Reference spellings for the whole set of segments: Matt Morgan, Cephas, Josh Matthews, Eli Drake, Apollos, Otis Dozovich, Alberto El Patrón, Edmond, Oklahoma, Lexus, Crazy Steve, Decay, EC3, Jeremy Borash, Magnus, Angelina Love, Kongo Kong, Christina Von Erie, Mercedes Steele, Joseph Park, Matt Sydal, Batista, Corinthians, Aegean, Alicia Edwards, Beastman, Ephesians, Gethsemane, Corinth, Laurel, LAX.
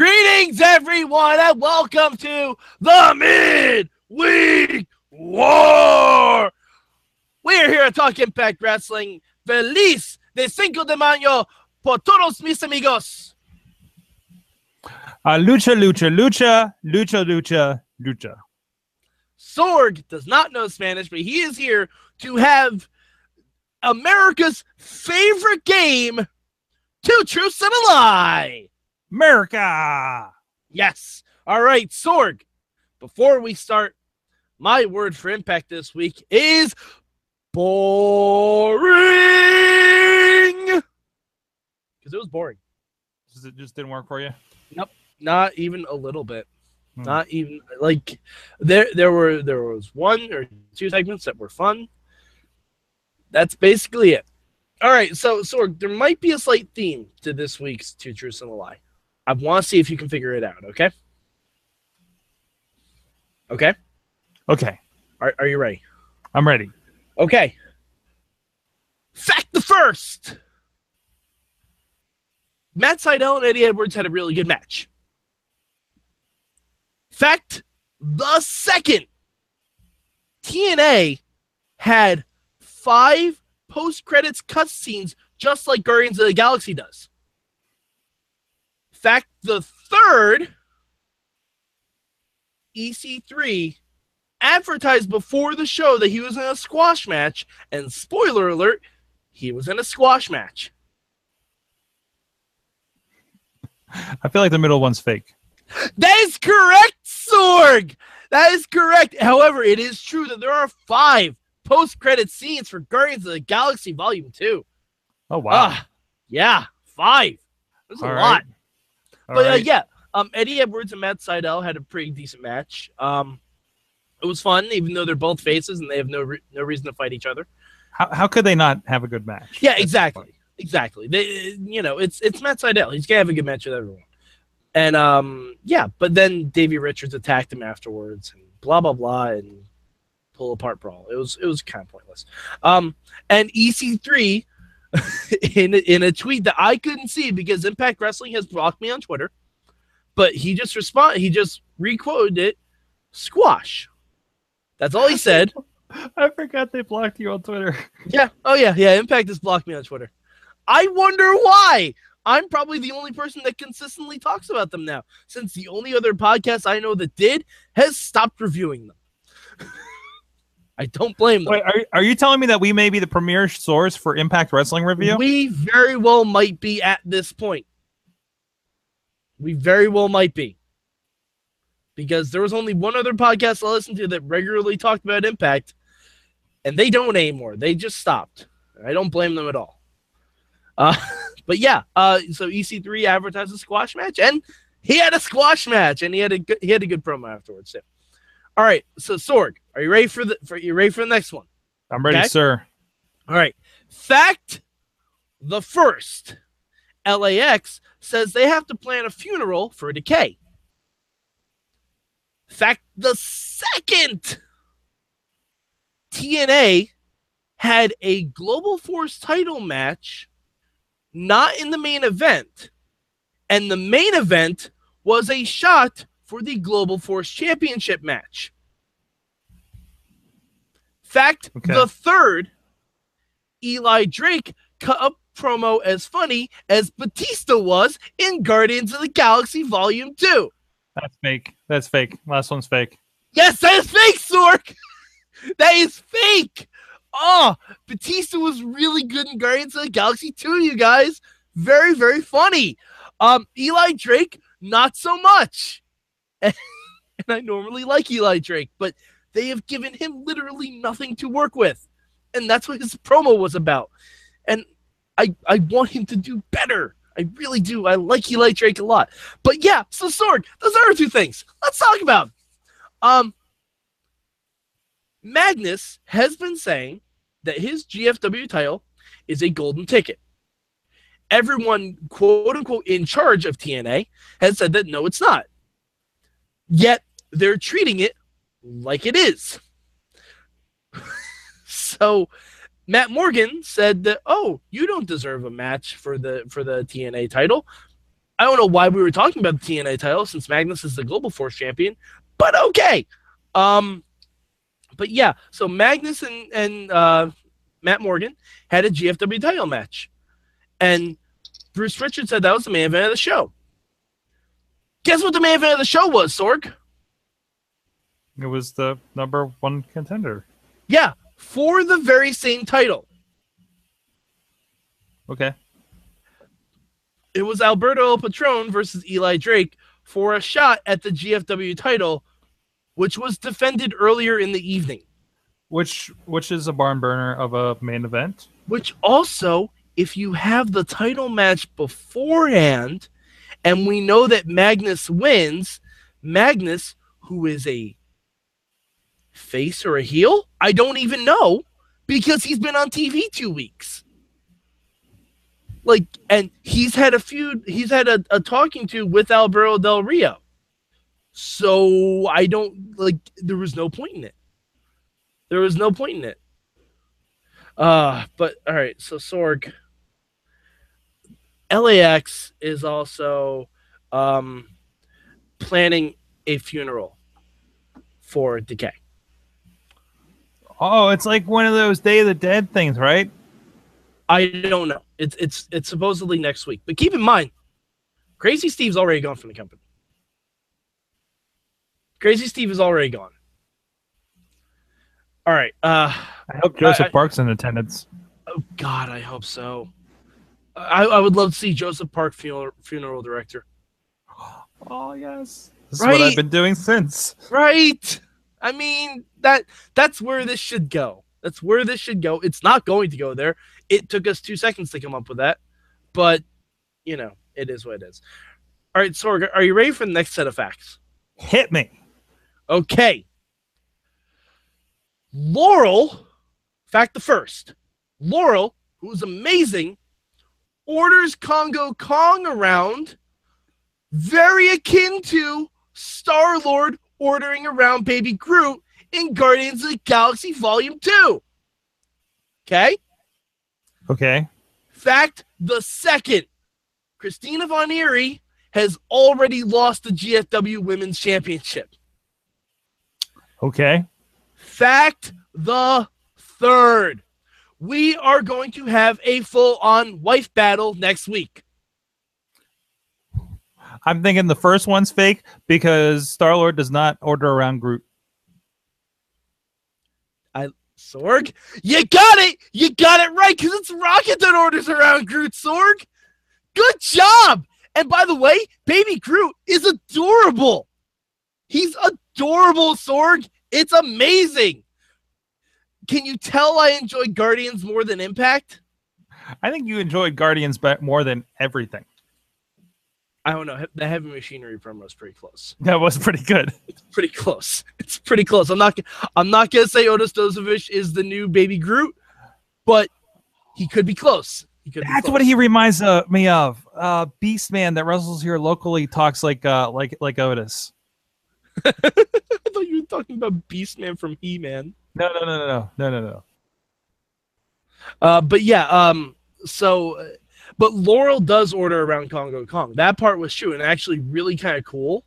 Greetings, everyone, and welcome to the Midweek War. We are here to talk Impact Wrestling. Feliz de Cinco de Mayo por todos mis amigos. Lucha, lucha, lucha, lucha, lucha, lucha. Sorg does not know Spanish, but he is here to have America's favorite game, Two Truths and a Lie. America. Yes. All right, Sorg, before we start, my word for Impact this week is boring. Because it was boring. It just didn't work for you? Nope. Not even a little bit. Hmm. Not even, like, there was one or two segments that were fun. That's basically it. All right, so Sorg, there might be a slight theme to this week's Two Truths and a Lie. I want to see if you can figure it out, okay? Okay? Okay. Are you ready? I'm ready. Okay. Fact the first. Matt Sydal and Eddie Edwards had a really good match. Fact the second. TNA had 5 post-credits cutscenes just like Guardians of the Galaxy does. Fact the third, EC3 advertised before the show that he was in a squash match, and spoiler alert, he was in a squash match. I feel like the middle one's fake. That is correct, Sorg! That is correct. However, it is true that there are 5 post-credit scenes for Guardians of the Galaxy Volume 2. Oh, wow. Yeah, 5. That's a lot. But yeah, Eddie Edwards and Matt Sydal had a pretty decent match. It was fun, even though they're both faces and they have no reason to fight each other. How could they not have a good match? Yeah, exactly. They, you know, it's Matt Sydal. He's gonna have a good match with everyone. And yeah, but then Davey Richards attacked him afterwards, and blah blah blah, and pull apart brawl. It was kind of pointless. And EC3. in a tweet that I couldn't see because Impact Wrestling has blocked me on Twitter, but he just responded. He just requoted it. Squash. That's all he said. I forgot they blocked you on Twitter. Yeah. Oh yeah. Yeah. Impact has blocked me on Twitter. I wonder why. I'm probably the only person that consistently talks about them now, since the only other podcast I know that did has stopped reviewing them. I don't blame them. Wait, are you telling me that we may be the premier source for Impact Wrestling review? We very well might be at this point. We very well might be. Because there was only one other podcast I listened to that regularly talked about Impact, and they don't anymore. They just stopped. I don't blame them at all. But yeah, so EC3 advertised a squash match, and he had a squash match, and he had a good promo afterwards too. All right, so Sorg, are you ready for the next one? I'm ready, okay? Sir. All right. Fact the first. LAX says they have to plan a funeral for Decay. Fact the second. TNA had a Global Force title match not in the main event, and the main event was a shot for the Global Force Championship match. Fact the third, Eli Drake cut a promo as funny as Batista was in Guardians of the Galaxy Volume 2. That's fake. That's fake. Last one's fake. Yes, that is fake, Sork! That is fake! Oh, Batista was really good in Guardians of the Galaxy 2, you guys. Very, very funny. Eli Drake, not so much. And I normally like Eli Drake, but they have given him literally nothing to work with. And that's what his promo was about. And I want him to do better. I really do. I like Eli Drake a lot. But yeah, so Sorg, those are 2 things. Let's talk about them. Magnus has been saying that his GFW title is a golden ticket. Everyone, quote-unquote, in charge of TNA has said that no, it's not. Yet, they're treating it like it is. So, Matt Morgan said that, oh, you don't deserve a match for the TNA title. I don't know why we were talking about the TNA title since Magnus is the Global Force champion, but okay. But yeah, so Magnus and Matt Morgan had a GFW title match. And Bruce Richards said that was the main event of the show. Guess what the main event of the show was, Sorg? It was the number one contender. Yeah, for the very same title. Okay. It was Alberto El Patrón versus Eli Drake for a shot at the GFW title, which was defended earlier in the evening. Which is a barn burner of a main event. Which also, if you have the title match beforehand, and we know that Magnus wins, Magnus, who is a face or a heel, I don't even know, because he's been on TV 2 weeks. Like, and he's had a feud, he's had a talking to with Alberto Del Rio. So I don't, like, there was no point in it. There was no point in it. But all right, so Sorg, LAX is also planning a funeral for Decay. Oh, it's like one of those Day of the Dead things, right? I don't know. It's supposedly next week. But keep in mind, Crazy Steve's already gone from the company. Crazy Steve is already gone. All right. I hope Joseph Park's in attendance. Oh, God, I hope so. I would love to see Joseph Park, funeral director. Oh, yes. This is what I've been doing since. Right. I mean, that's where this should go. That's where this should go. It's not going to go there. It took us 2 seconds to come up with that. But, you know, it is what it is. All right, Sorg, are you ready for the next set of facts? Hit me. Okay. Laurel, fact the first, Laurel, who's amazing, orders Kongo Kong around, very akin to Star-Lord ordering around Baby Groot in Guardians of the Galaxy Volume 2. Okay? Okay. Fact the second, Christina Von Erie has already lost the GFW Women's Championship. Okay. Fact the third, we are going to have a full-on wife battle next week. I'm thinking the first one's fake because Star-Lord does not order around Groot. Sorg, you got it! You got it right, because it's Rocket that orders around Groot, Sorg! Good job! And by the way, Baby Groot is adorable! He's adorable, Sorg! It's amazing! Can you tell I enjoyed Guardians more than Impact? I think you enjoyed Guardians more than everything. I don't know. The Heavy Machinery promo was pretty close. That was pretty good. It's pretty close. It's pretty close. I'm not gonna say Otis Dozovich is the new Baby Groot, but he could be close. He could. That's what he reminds me of. Beastman that wrestles here locally talks like Otis. I thought you were talking about Beastman from He-Man. No. But yeah. But Laurel does order around Kongo Kong. That part was true and actually really kind of cool.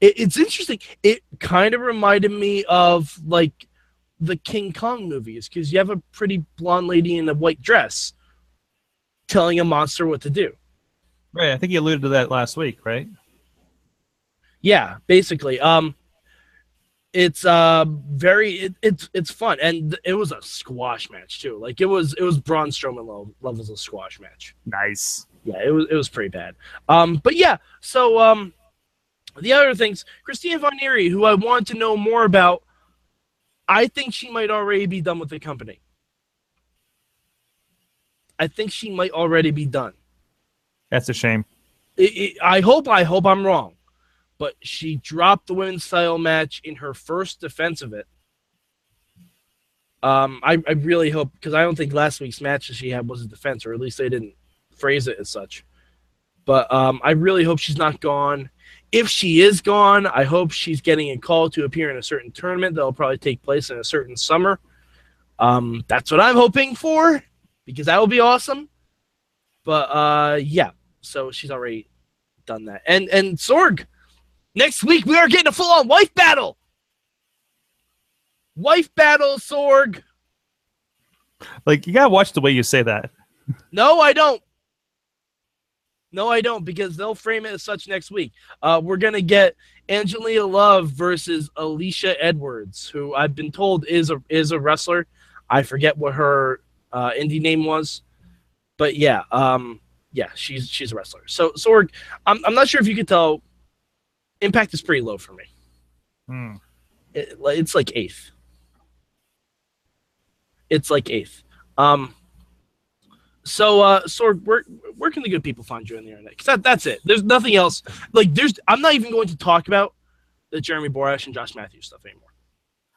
It's interesting. It kind of reminded me of like the King Kong movies because you have a pretty blonde lady in a white dress telling a monster what to do. Right. I think you alluded to that last week, right? Yeah, basically. It's it's fun, and it was a squash match too. Like it was Braun Strowman levels of squash match. Nice. Yeah, it was pretty bad. But yeah, so the other things, Christina Von Erie, who I want to know more about, I think she might already be done with the company. I think she might already be done. That's a shame. I hope I'm wrong. But she dropped the women's title match in her first defense of it. I really hope, because I don't think last week's match that she had was a defense, or at least they didn't phrase it as such. But I really hope she's not gone. If she is gone, I hope she's getting a call to appear in a certain tournament that will probably take place in a certain summer. That's what I'm hoping for, because that would be awesome. But yeah, So she's already done that. And Sorg, next week we are getting a full-on wife battle. Wife battle, Sorg. Like, you gotta watch the way you say that. No, I don't. No, I don't, because they'll frame it as such next week. We're going to get Angelina Love versus Alicia Edwards, who I've been told is a wrestler. I forget what her indie name was. But, yeah, she's a wrestler. So, Sorg, I'm not sure if you could tell. Impact is pretty low for me. Hmm. It's like eighth. It's like eighth. So where can the good people find you on the internet? Because that's it. There's nothing else. Like, I'm not even going to talk about the Jeremy Borash and Josh Matthews stuff anymore.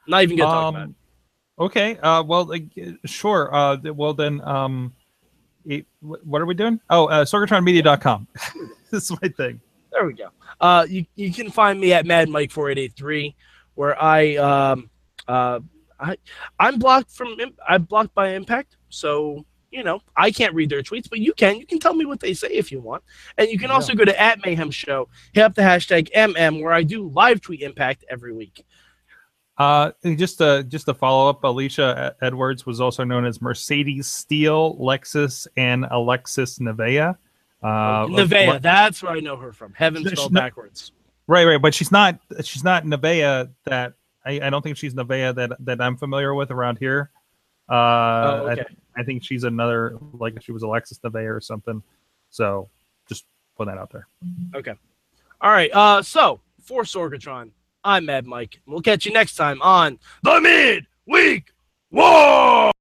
I'm not even going to talk about it. Okay. Sure. What are we doing? Oh, SorgatronMedia.com. This is my thing. There we go. You can find me at MadMike4883, where I'm blocked by Impact, so. You know, I can't read their tweets, but you can. You can tell me what they say if you want. And you can also go to @MayhemShow, hit up the #MM, where I do live tweet Impact every week. Just to follow up, Alicia Edwards was also known as Mercedes Steele, Lexus, and Alexis Nevea. Nevea, that's where I know her from. Heaven spelled backwards. Right, but she's not Nevea that I don't think she's Nevea that I'm familiar with around here. Okay. I think she's another, like she was Alexis Nevea or something. So just put that out there. Okay. All right. So for Sorgatron, I'm Mad Mike. We'll catch you next time on the Midweek War.